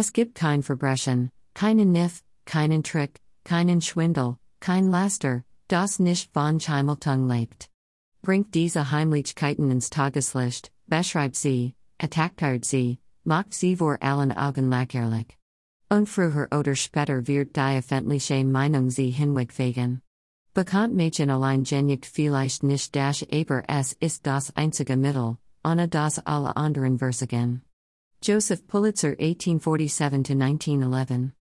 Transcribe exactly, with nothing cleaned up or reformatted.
Es gibt kein Verbrechen, keinen Niff, keinen Trick, keinen Schwindel, kein Laster, das nicht von Schimmeltung lebt. Bringt diese Heimlichkeiten ins Tageslicht, beschreibt sie, attackiert sie, macht sie vor allen Augen lächerlich. Und früher oder später wird die öffentliche Meinung sie hinwegfegen. Bekanntmachen allein genügt vielleicht nicht, aber es ist das einzige Mittel, ohne das alle anderen versagen. Joseph Pulitzer eighteen forty-seven to nineteen eleven